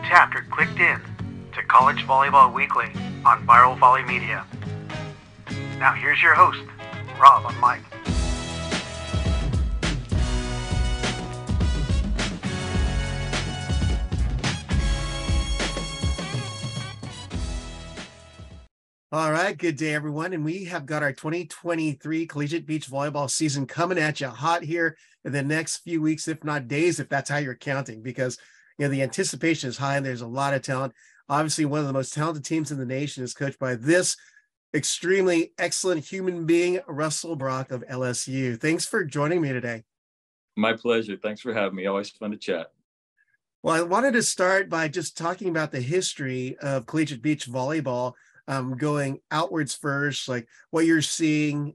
new chapter clicked in to College Volleyball Weekly on Viral Volley Media. Now here's your host, Rob on Mike. All right, good day, everyone. And we have got our 2023 Collegiate Beach Volleyball season coming at you hot here in the next few weeks, if not days, if that's how you're counting, because you know the anticipation is high and there's a lot of talent. Obviously, one of the most talented teams in the nation is coached by this extremely excellent human being, Russell Brock of LSU. Thanks for joining me today. My pleasure. Thanks for having me. Always fun to chat. Well, I wanted to start by just talking about the history of Collegiate Beach Volleyball. Going outwards first, like what you're seeing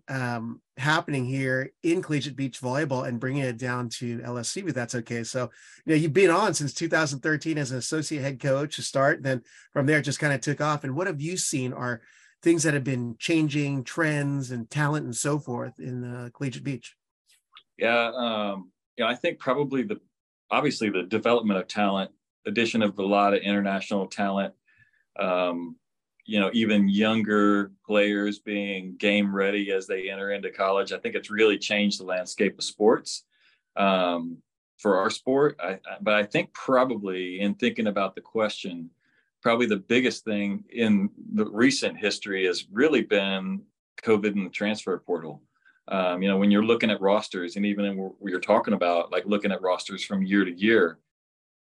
happening here in Collegiate Beach Volleyball and bringing it down to LSU, if that's okay. So, you know, you've been on since 2013 as an associate head coach to start, then from there it just kind of took off. And what have you seen are things that have been changing, trends and talent and so forth in Collegiate Beach? Yeah, I think probably the development of talent, addition of a lot of international talent, even younger players being game ready as they enter into college. I think it's really changed the landscape of sports for our sport. But I think probably in thinking about the question, probably the biggest thing in the recent history has really been COVID and the transfer portal. When you're looking at rosters and even when you're talking about like looking at rosters from year to year,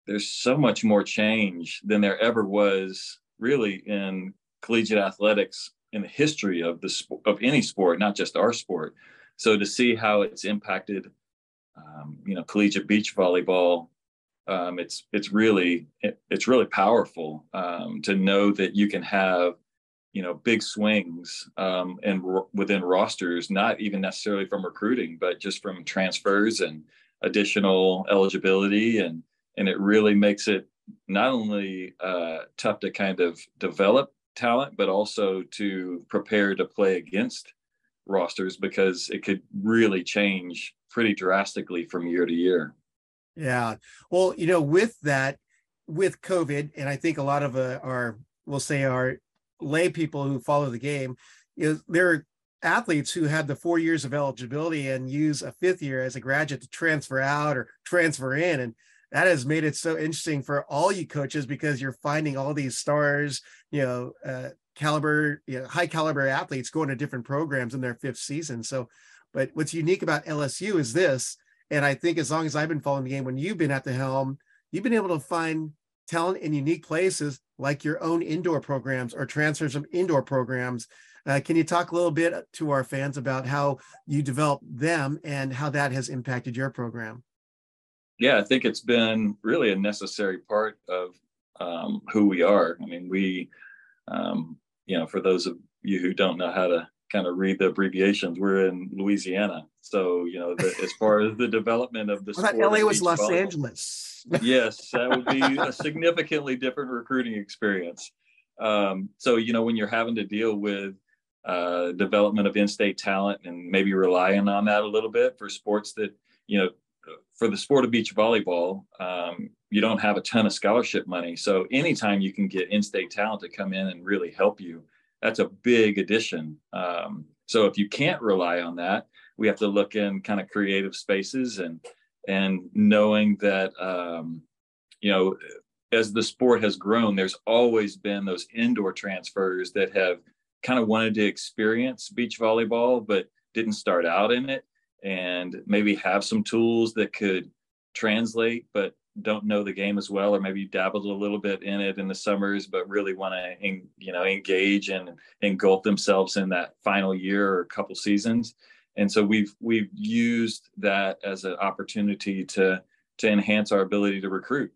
there's so much more change than there ever was really in collegiate athletics in the history of any sport, not just our sport. So to see how it's impacted, collegiate beach volleyball, it's really powerful to know that you can have, big swings and within rosters, not even necessarily from recruiting, but just from transfers and additional eligibility, and it really makes it not only tough to kind of develop talent, but also to prepare to play against rosters, because it could really change pretty drastically from year to year. Yeah. Well, with COVID, and I think a lot of our lay people who follow the game, there are athletes who had the 4 years of eligibility and use a fifth year as a graduate to transfer out or transfer in. And that has made it so interesting for all you coaches, because you're finding all these stars, high caliber athletes going to different programs in their fifth season. So, but what's unique about LSU is this, and I think as long as I've been following the game, when you've been at the helm, you've been able to find talent in unique places like your own indoor programs or transfers from indoor programs. Can you talk a little bit to our fans about how you develop them and how that has impacted your program? Yeah, I think it's been really a necessary part of who we are. I mean, we, for those of you who don't know how to kind of read the abbreviations, we're in Louisiana. So, as far as the development of the sport. I thought LA was Los Angeles. Yes, that would be a significantly different recruiting experience. When you're having to deal with development of in-state talent and maybe relying on that a little bit for sports that, for the sport of beach volleyball, you don't have a ton of scholarship money. So anytime you can get in-state talent to come in and really help you, that's a big addition. So if you can't rely on that, we have to look in kind of creative spaces and knowing that, as the sport has grown, there's always been those indoor transfers that have kind of wanted to experience beach volleyball, but didn't start out in it, and maybe have some tools that could translate, but don't know the game as well, or maybe dabbled a little bit in it in the summers, but really want to, engage and engulf themselves in that final year or a couple seasons. And so we've used that as an opportunity to enhance our ability to recruit.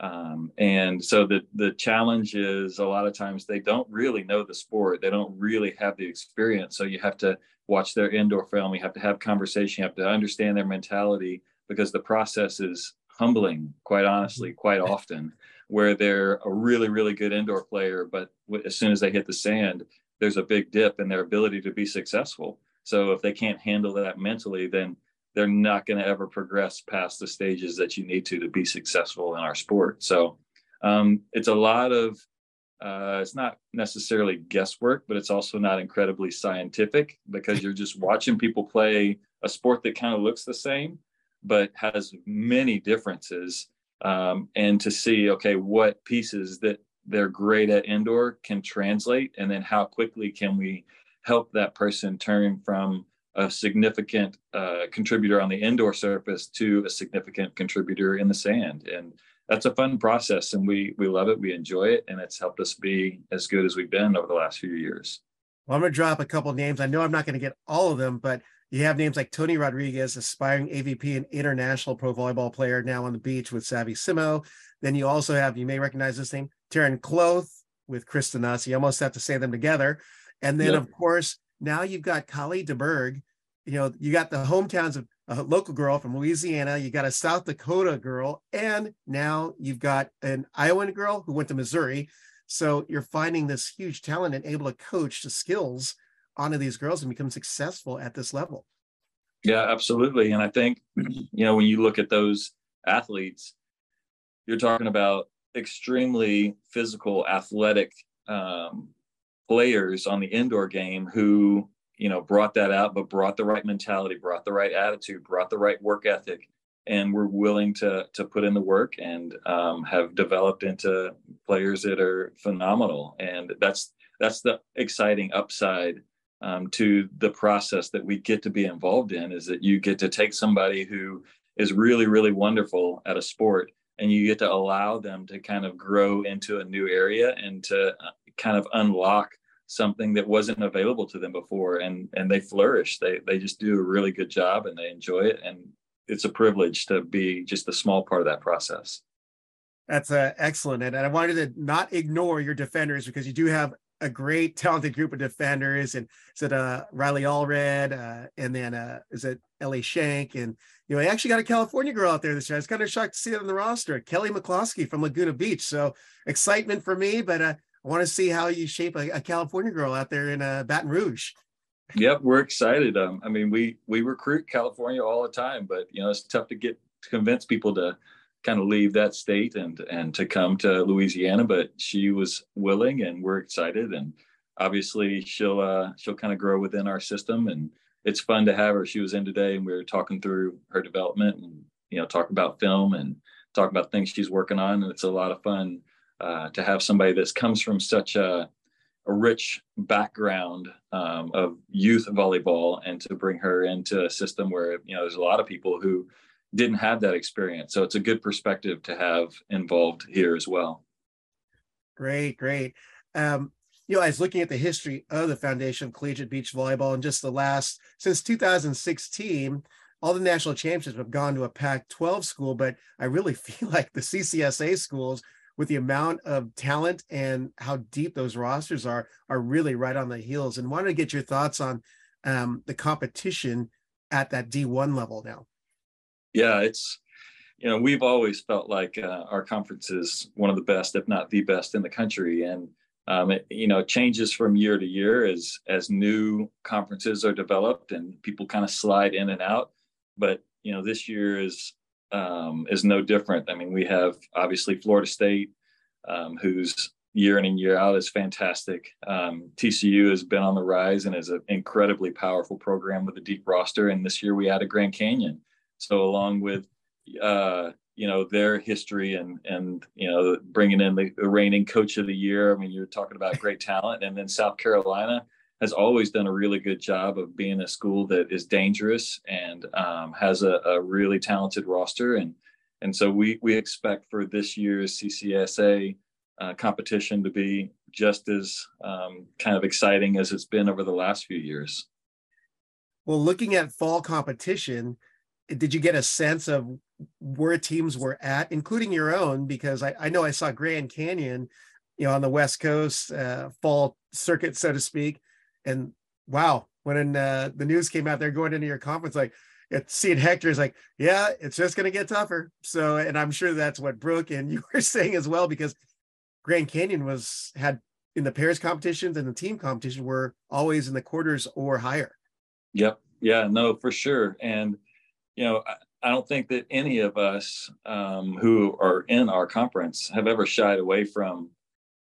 And so the challenge is a lot of times they don't really know the sport. They don't really have the experience. So you have to watch their indoor film. You have to have conversation. You have to understand their mentality, because the process is humbling, quite honestly, quite often, where they're a really, really good indoor player. But as soon as they hit the sand, there's a big dip in their ability to be successful. So if they can't handle that mentally, then they're not going to ever progress past the stages that you need to be successful in our sport. So It's a lot of, it's not necessarily guesswork, but it's also not incredibly scientific, because you're just watching people play a sport that kind of looks the same, but has many differences. And to see, okay, what pieces that they're great at indoor can translate, and then how quickly can we help that person turn from a significant contributor on the indoor surface to a significant contributor in the sand. And that's a fun process, and we love it, we enjoy it, and it's helped us be as good as we've been over the last few years. Well, I'm gonna drop a couple of names. I know I'm not gonna get all of them, but you have names like Tony Rodriguez, aspiring AVP and international pro volleyball player, now on the beach with Savvy Simo. Then you also have, you may recognize this name, Taryn Cloth with Kristen Nuss. You almost have to say them together. And then, of course, now you've got Kali DeBerg. You know, you got the hometowns of a local girl from Louisiana. You got a South Dakota girl. And now you've got an Iowan girl who went to Missouri. So you're finding this huge talent and able to coach the skills onto these girls and become successful at this level. Yeah, absolutely. And I think, you know, when you look at those athletes, you're talking about extremely physical, athletic players on the indoor game who, you know, brought that out, but brought the right mentality, brought the right attitude, brought the right work ethic, and were willing to put in the work, and have developed into players that are phenomenal. And that's the exciting upside to the process that we get to be involved in, is that you get to take somebody who is really, really wonderful at a sport, and you get to allow them to kind of grow into a new area and to kind of unlock something that wasn't available to them before. And they flourish. They just do a really good job, and they enjoy it. And it's a privilege to be just a small part of that process. That's excellent. And I wanted to not ignore your defenders, because you do have a great talented group of defenders. And is it Riley Allred, and then is it Ellie Shank? And, you know, I actually got a California girl out there this year. I was kind of shocked to see that on the roster, Kelly McCloskey from Laguna Beach. So excitement for me, but I want to see how you shape a California girl out there in Baton Rouge. Yep. We're excited. I mean, we recruit California all the time, but, you know, it's tough to get to convince people to kind of leave that state and to come to Louisiana, but she was willing, and we're excited. And obviously she'll kind of grow within our system, and it's fun to have her. She was in today, and we were talking through her development, and, you know, talk about film and talk about things she's working on. And it's a lot of fun to have somebody that comes from such a rich background of youth volleyball, and to bring her into a system where, you know, there's a lot of people who didn't have that experience. So it's a good perspective to have involved here as well. Great, great. You know, I was looking at the history of the Foundation of Collegiate Beach Volleyball, and just since 2016, all the national championships have gone to a Pac-12 school, but I really feel like the CCSA schools, with the amount of talent and how deep those rosters are really right on the heels. And wanted to get your thoughts on the competition at that D1 level now. Yeah, it's, you know, we've always felt like our conference is one of the best, if not the best, in the country. And, it, you know, changes from year to year as new conferences are developed, and people kind of slide in and out. But, you know, this year is no different. I mean, we have obviously Florida State, who's year in and year out is fantastic. TCU has been on the rise and is an incredibly powerful program with a deep roster. And this year we added Grand Canyon. So along with, you know, their history and, you know, bringing in the reigning coach of the year. I mean, you're talking about great talent. And then South Carolina has always done a really good job of being a school that is dangerous and has a really talented roster. And so we expect for this year's CCSA competition to be just as kind of exciting as it's been over the last few years. Well, looking at fall competition, did you get a sense of where teams were at, including your own? Because I know I saw Grand Canyon, you know, on the West Coast fall circuit, so to speak. And wow, when the news came out, they're going into your conference, like seeing Hector's like, yeah, it's just going to get tougher. So, and I'm sure that's what Brooke and you were saying as well, because Grand Canyon had in the pairs competitions and the team competition were always in the quarters or higher. Yep. Yeah, no, for sure. And, you know, I don't think that any of us who are in our conference have ever shied away from,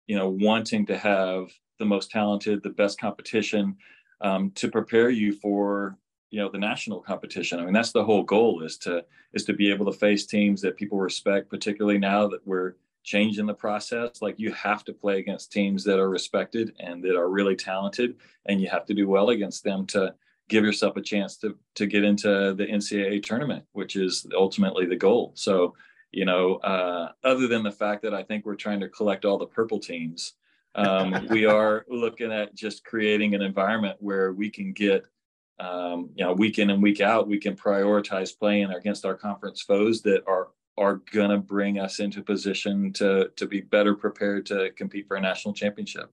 you know, wanting to have the most talented, the best competition to prepare you for, you know, the national competition. I mean, that's the whole goal, is to be able to face teams that people respect, particularly now that we're changing the process. Like, you have to play against teams that are respected and that are really talented, and you have to do well against them to give yourself a chance to get into the NCAA tournament, which is ultimately the goal. So, you know, other than the fact that I think we're trying to collect all the purple teams, we are looking at just creating an environment where we can get, you know, week in and week out, we can prioritize playing against our conference foes that are going to bring us into position to be better prepared to compete for a national championship.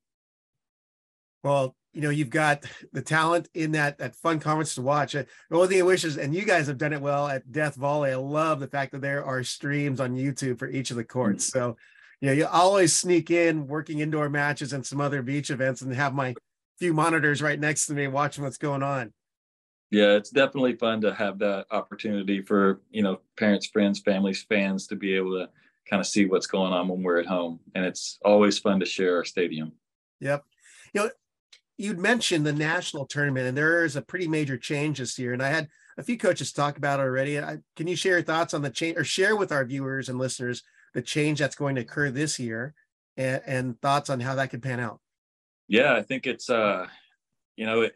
Well, you know, you've got the talent in that fun conference to watch. The only thing I wish is, and you guys have done it well at Death Valley, I love the fact that there are streams on YouTube for each of the courts. Mm-hmm. So, you know, you always sneak in working indoor matches and some other beach events and have my few monitors right next to me watching what's going on. Yeah, it's definitely fun to have that opportunity for, you know, parents, friends, families, fans to be able to kind of see what's going on when we're at home. And it's always fun to share our stadium. Yep. You know, you'd mentioned the national tournament, and there is a pretty major change this year. And I had a few coaches talk about it already. Can you share your thoughts on the change, or share with our viewers and listeners the change that's going to occur this year, and thoughts on how that could pan out? Yeah, I think it's, you know,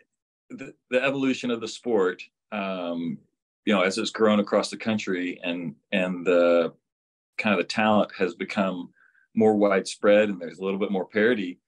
the evolution of the sport, you know, as it's grown across the country, and the kind of the talent has become more widespread, and there's a little bit more parity.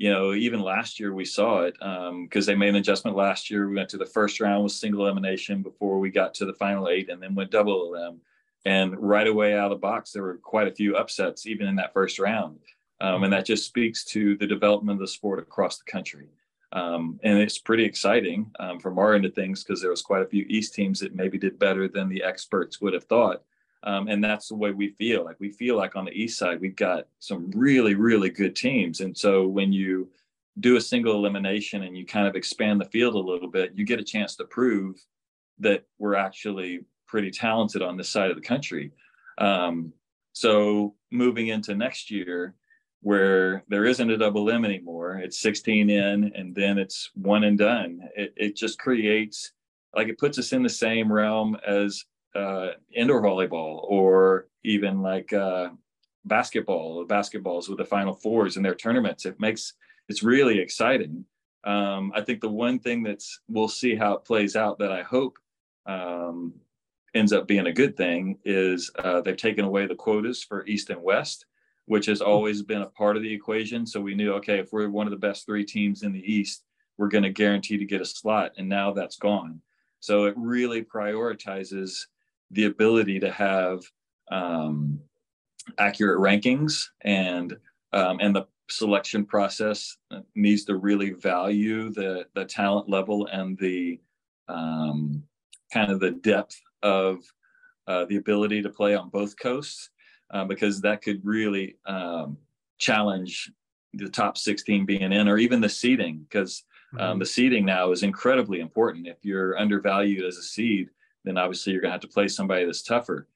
You know, even last year we saw it, because they made an adjustment last year. We went to the first round with single elimination before we got to the final eight, and then went double elim. And right away out of the box, there were quite a few upsets, even in that first round. And that just speaks to the development of the sport across the country. And it's pretty exciting from our end of things, because there was quite a few East teams that maybe did better than the experts would have thought. And that's the way we feel. Like, we feel like on the East side, we've got some really, really good teams. And so when you do a single elimination and you kind of expand the field a little bit, you get a chance to prove that we're actually pretty talented on this side of the country. So moving into next year, where there isn't a double elim anymore, it's 16 in, and then it's one and done. It just creates, like, it puts us in the same realm as indoor volleyball, or even like basketball. Basketball's with the Final Fours in their tournaments. It's really exciting. I think the one thing we'll see how it plays out, that I hope ends up being a good thing, is they've taken away the quotas for East and West, which has always been a part of the equation. So we knew, okay, if we're one of the best three teams in the East, we're going to guarantee to get a slot. And now that's gone. So it really prioritizes the ability to have accurate rankings, and the selection process needs to really value the talent level and the kind of the depth of the ability to play on both coasts, because that could really challenge the top 16 being in, or even the seeding, because the seeding now is incredibly important. If you're undervalued as a seed, then obviously you're going to have to play somebody that's tougher.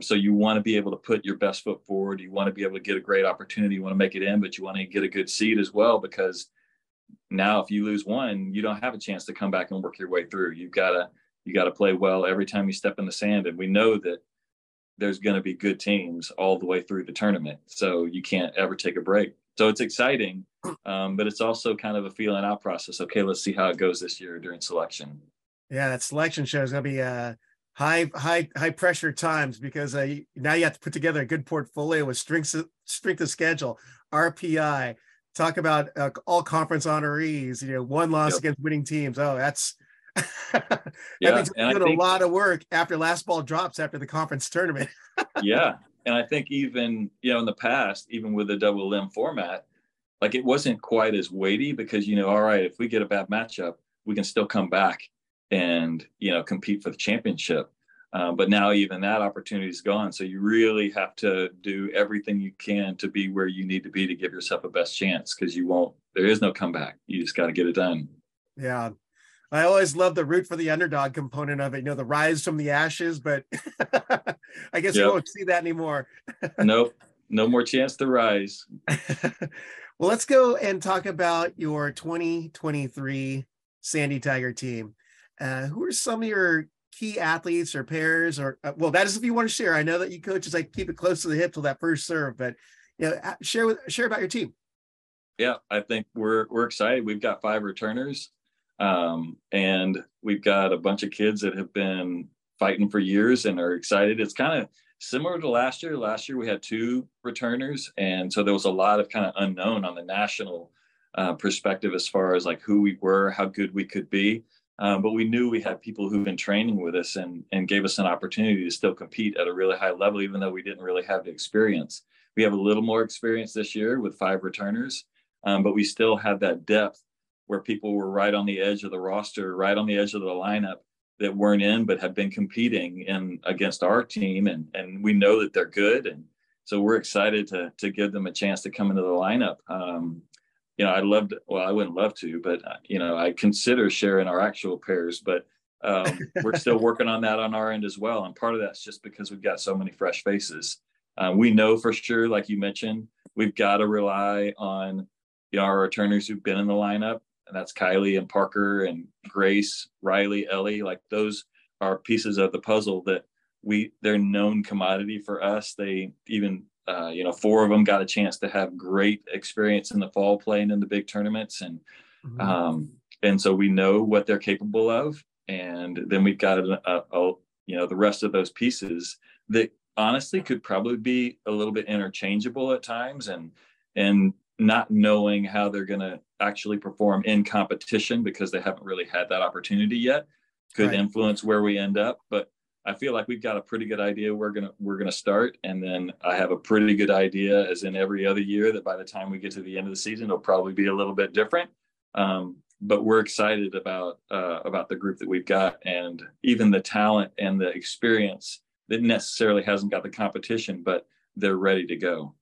So you want to be able to put your best foot forward. You want to be able to get a great opportunity. You want to make it in, but you want to get a good seed as well, because now if you lose one, you don't have a chance to come back and work your way through. You got to play well every time you step in the sand. And we know that there's going to be good teams all the way through the tournament. So you can't ever take a break. So it's exciting, but it's also kind of a feeling out process. Okay, let's see how it goes this year during selection. Yeah, that selection show is going to be high pressure times, because now you have to put together a good portfolio with strength of schedule, RPI. Talk about all conference honorees. You know, one loss against winning teams. Oh, that's that means we're doing a lot of work after last ball drops after the conference tournament. Yeah. And I think even, you know, in the past, even with the double elim format, like, it wasn't quite as weighty, because, you know, all right, if we get a bad matchup, we can still come back and, you know, compete for the championship. But now even that opportunity is gone. So you really have to do everything you can to be where you need to be to give yourself a best chance, because there is no comeback. You just got to get it done. Yeah. I always love the root for the underdog component of it, you know, the rise from the ashes, but I guess we won't see that anymore. Nope. No more chance to rise. Well, let's go and talk about your 2023 Sandy Tiger team. Who are some of your key athletes or pairs, or well, that is if you want to share. I know that you coaches like keep it close to the hip till that first serve, but you know, share about your team. Yeah, I think we're excited. We've got 5 returners, and we've got a bunch of kids that have been fighting for years and are excited. It's kind of similar to last year. Last year we had 2 returners, and so there was a lot of kind of unknown on the national perspective as far as like who we were, how good we could be. But we knew we had people who've been training with us and gave us an opportunity to still compete at a really high level, even though we didn't really have the experience. We have a little more experience this year with 5 returners, but we still had that depth where people were right on the edge of the roster, right on the edge of the lineup that weren't in, but have been competing in against our team. And we know that they're good. And so we're excited to give them a chance to come into the lineup. You know, I wouldn't love to, but, you know, I consider sharing our actual pairs, but we're still working on that on our end as well. And part of that's just because we've got so many fresh faces. We know for sure, like you mentioned, we've got to rely on, you know, our returners who've been in the lineup, and that's Kylie and Parker and Grace, Riley, Ellie. Like those are pieces of the puzzle that they're known commodity for us. They even, you know, 4 of them got a chance to have great experience in the fall playing in the big tournaments. And, mm-hmm. And so we know what they're capable of. And then we've got, you know, the rest of those pieces that honestly could probably be a little bit interchangeable at times and not knowing how they're going to actually perform in competition because they haven't really had that opportunity yet could influence where we end up. But I feel like we've got a pretty good idea we're gonna start, and then I have a pretty good idea, as in every other year, that by the time we get to the end of the season, it'll probably be a little bit different. But we're excited about the group that we've got, and even the talent and the experience that necessarily hasn't got the competition, but they're ready to go.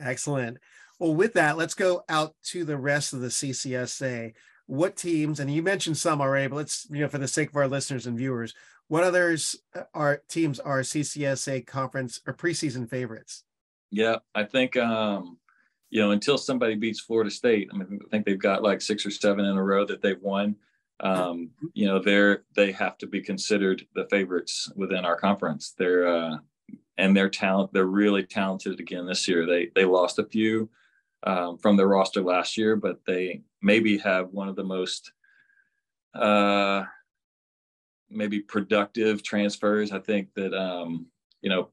Excellent. Well, with that, let's go out to the rest of the CCSA. What teams, and you mentioned some already, but let's, you know, for the sake of our listeners and viewers, what others are teams are CCSA conference or preseason favorites? Yeah, I think, you know, until somebody beats Florida State, I mean, I think they've got like 6 or 7 in a row that they've won. You know, they have to be considered the favorites within our conference. They're really talented again this year. They lost a few from their roster last year, but they maybe have one of the most maybe productive transfers. I think that, you know,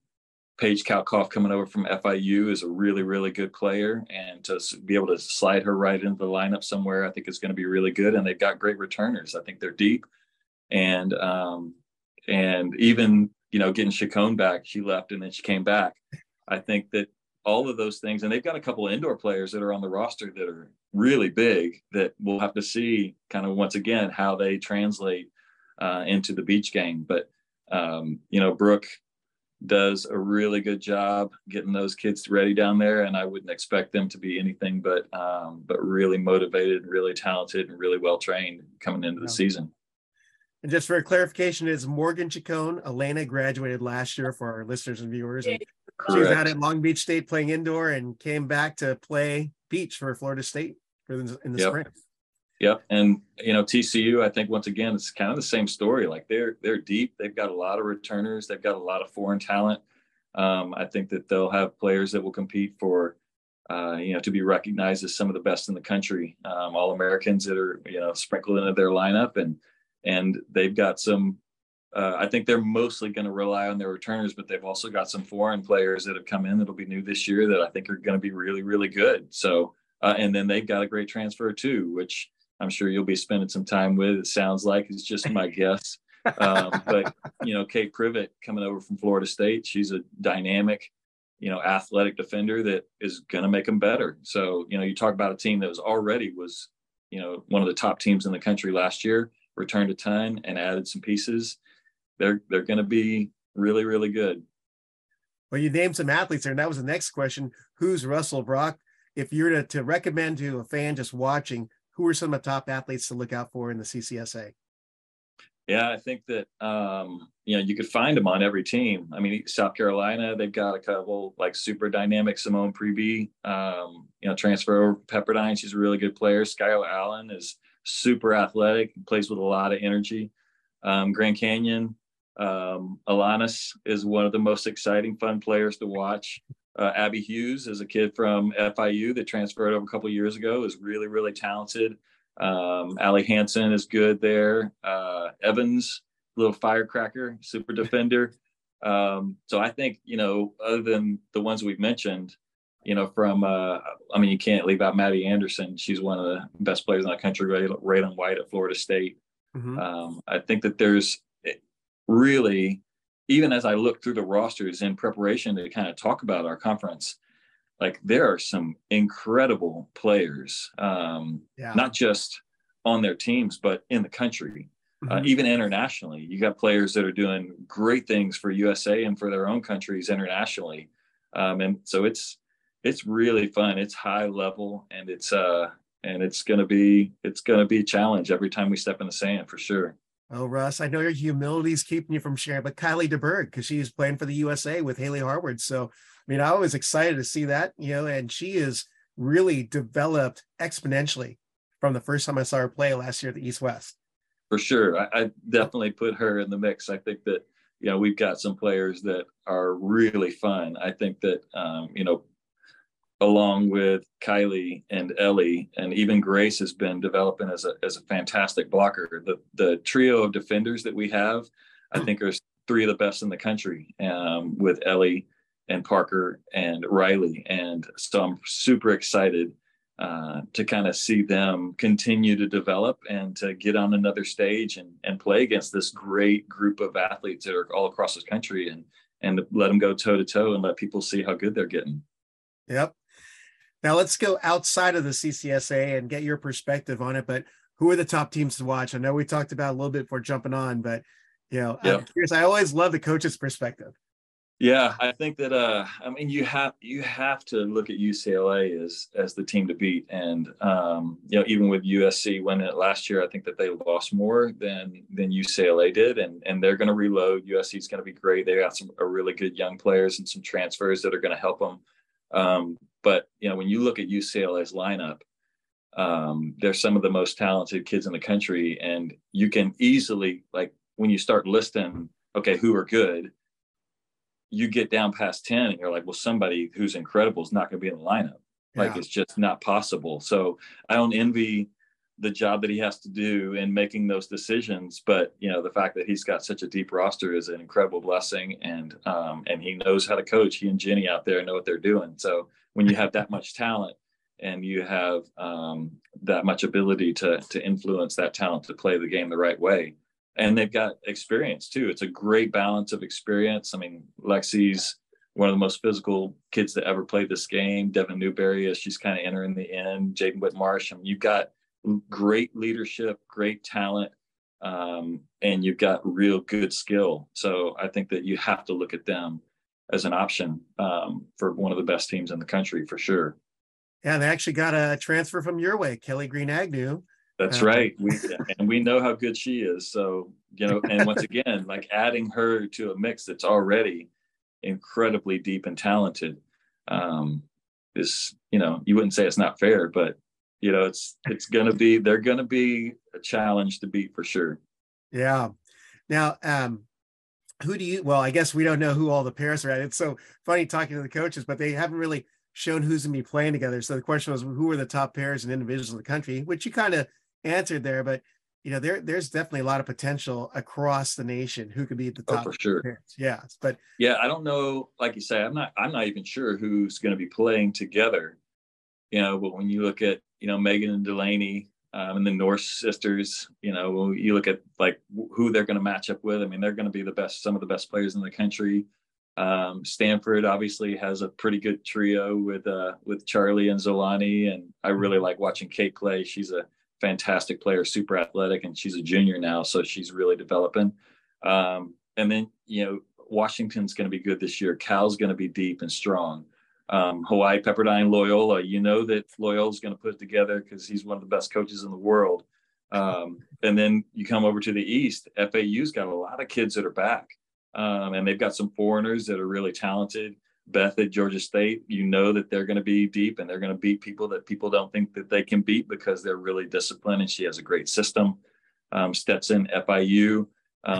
Paige Kalkoff coming over from FIU is a really, really good player, and to be able to slide her right into the lineup somewhere, I think is going to be really good. And they've got great returners. I think they're deep, and even, you know, getting Chacon back, she left and then she came back. I think that all of those things, and they've got a couple of indoor players that are on the roster that are really big that we'll have to see kind of once again, how they translate into the beach game. But, you know, Brooke does a really good job getting those kids ready down there. And I wouldn't expect them to be anything but really motivated, really talented, and really well-trained coming into the season. And just for clarification, it's Morgan Chacon. Elena graduated last year for our listeners and viewers. And she was out at Long Beach State playing indoor and came back to play beach for Florida State in the spring. Yep. And, you know, TCU, I think, once again, it's kind of the same story. Like they're deep. They've got a lot of returners. They've got a lot of foreign talent. I think that they'll have players that will compete for, you know, to be recognized as some of the best in the country. All Americans that are, you know, sprinkled into their lineup, and they've got some, I think they're mostly going to rely on their returners, but they've also got some foreign players that have come in that'll be new this year that I think are going to be really, really good. So, and then they've got a great transfer too, which I'm sure you'll be spending some time with. It sounds like it's just my guess. But, you know, Kate Privet coming over from Florida State, she's a dynamic, you know, athletic defender that is going to make them better. So, you know, you talk about a team that was already, you know, one of the top teams in the country last year, returned a ton and added some pieces. They're going to be really, really good. Well, you named some athletes there, and that was the next question. Who's Russell Brock? If you were to recommend to a fan just watching, who are some of the top athletes to look out for in the CCSA? Yeah, I think that, you could find them on every team. I mean, South Carolina, they've got a couple like super dynamic Simone Preby, transfer over Pepperdine. She's a really good player. Skylar Allen is super athletic, plays with a lot of energy. Grand Canyon, Alanis is one of the most exciting, fun players to watch. Abby Hughes is a kid from FIU that transferred over a couple of years ago, is really, really talented. Allie Hansen is good there. Evans, little firecracker, super defender. So I think, other than the ones we've mentioned, you can't leave out Maddie Anderson. She's one of the best players in the country, Raylan White at Florida State. Mm-hmm. I think that there's really, even as I look through the rosters in preparation to kind of talk about our conference, like there are some incredible players, not just on their teams, but in the country, even internationally. You got players that are doing great things for USA and for their own countries internationally. And so it's really fun. It's high level, and it's going to be a challenge every time we step in the sand for sure. Oh, Russ, I know your humility is keeping you from sharing, but Kali DeBerg, because she's playing for the USA with Haley Harward. So, I was excited to see that, and she is really developed exponentially from the first time I saw her play last year at the East West. For sure. I definitely put her in the mix. I think that, we've got some players that are really fun. I think that, along with Kylie and Ellie, and even Grace has been developing as a fantastic blocker. The trio of defenders that we have, I think, are three of the best in the country, with Ellie and Parker and Riley. And so I'm super excited to kind of see them continue to develop and to get on another stage and play against this great group of athletes that are all across this country and let them go toe to toe and let people see how good they're getting. Yep. Now let's go outside of the CCSA and get your perspective on it, but who are the top teams to watch? I know we talked about a little bit before jumping on, but I'm curious. I always love the coach's perspective. Yeah, I think that you have to look at UCLA as the team to beat, and even with USC winning it last year, I think that they lost more than UCLA did, and they're going to reload. USC is going to be great. They got some really good young players and some transfers that are going to help them. But when you look at UCLA's lineup, they're some of the most talented kids in the country, and you can easily, like, when you start listing, okay, who are good, you get down past 10 and you're like, well, somebody who's incredible is not going to be in the lineup. Yeah. Like, it's just not possible. So I don't envy the job that he has to do in making those decisions. But, the fact that he's got such a deep roster is an incredible blessing. And he knows how to coach. He and Jenny out there know what they're doing. So when you have that much talent and you have that much ability to influence that talent to play the game the right way, and they've got experience too. It's a great balance of experience. I mean, Lexi's one of the most physical kids that ever played this game. Devin Newberry, as she's kind of entering the end, Jaden Whitmarsh. I mean, you've got great leadership, great talent, and you've got real good skill. So I think that you have to look at them as an option for one of the best teams in the country for sure. Yeah, they actually got a transfer from your way, Kelly Green Agnew. That's right. We know how good she is. So, and once again, like adding her to a mix that's already incredibly deep and talented is, you wouldn't say it's not fair, but they're going to be a challenge to beat for sure. Yeah. Now, I guess we don't know who all the pairs are at. It's so funny talking to the coaches, but they haven't really shown who's going to be playing together. So the question was, who are the top pairs and individuals in the country, which you kind of answered there, but there's definitely a lot of potential across the nation who could be at the top. Oh, for sure. Pairs. Yeah. But yeah, I don't know. Like you say, I'm not even sure who's going to be playing together, but when you look at, Megan and Delaney and the Norse sisters, you look at like who they're going to match up with. I mean, they're going to be some of the best players in the country. Stanford obviously has a pretty good trio with Charlie and Zolani. And I really like watching Kate play. She's a fantastic player, super athletic, and she's a junior now. So she's really developing. And then, Washington's going to be good this year. Cal's going to be deep and strong. Hawaii, Pepperdine, Loyola. You know that Loyola's going to put it together because he's one of the best coaches in the world. And then you come over to the East, FAU's got a lot of kids that are back. And they've got some foreigners that are really talented. Beth at Georgia State, you know that they're going to be deep and they're going to beat people that people don't think that they can beat because they're really disciplined and she has a great system. Stetson, FIU,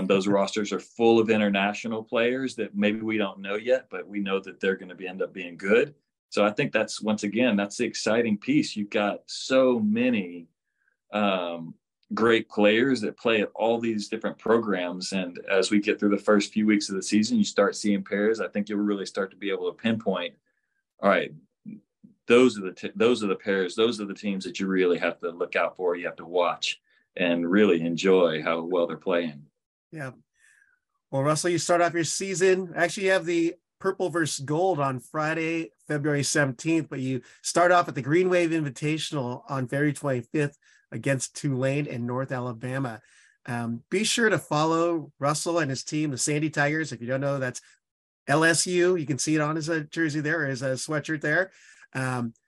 those rosters are full of international players that maybe we don't know yet, but we know that they're going to end up being good. So I think that's, once again, that's the exciting piece. You've got so many great players that play at all these different programs. And as we get through the first few weeks of the season, you start seeing pairs. I think you'll really start to be able to pinpoint, all right, those are the pairs, those are the teams that you really have to look out for. You have to watch and really enjoy how well they're playing. Yeah. Well, Russell, you start off your season. Actually, you have the Purple versus Gold on Friday, February 17th, but you start off at the Green Wave Invitational on February 25th against Tulane and North Alabama. Be sure to follow Russell and his team, the Sandy Tigers. If you don't know, that's LSU. You can see it on his jersey there, or his sweatshirt there.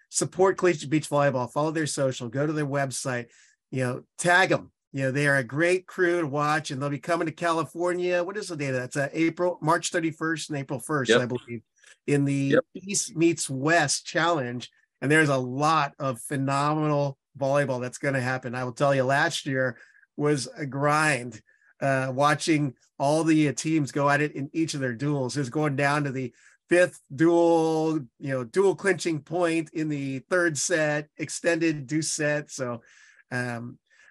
Support Collegiate Beach Volleyball. Follow their social. Go to their website. You know, tag them. You know, they are a great crew to watch, and they'll be coming to California. What is the date? That's March 31st and April 1st, yep. I believe, in the East Meets West Challenge. And there's a lot of phenomenal volleyball that's going to happen. I will tell you, last year was a grind watching all the teams go at it in each of their duels. It was going down to the fifth duel, you know, dual clinching point in the third set, extended deuce set. So,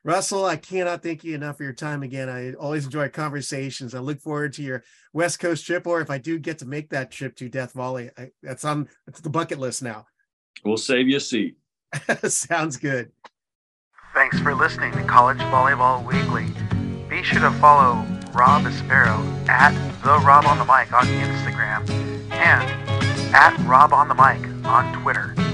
Russell, I cannot thank you enough for your time again. I always enjoy conversations. I look forward to your West Coast trip, or if I do get to make that trip to Death Valley, that's the bucket list now. We'll save you a seat. Sounds good. Thanks for listening to College Volleyball Weekly. Be sure to follow Rob Aspero at the Rob on the Mic on Instagram and at Rob on the Mic on Twitter.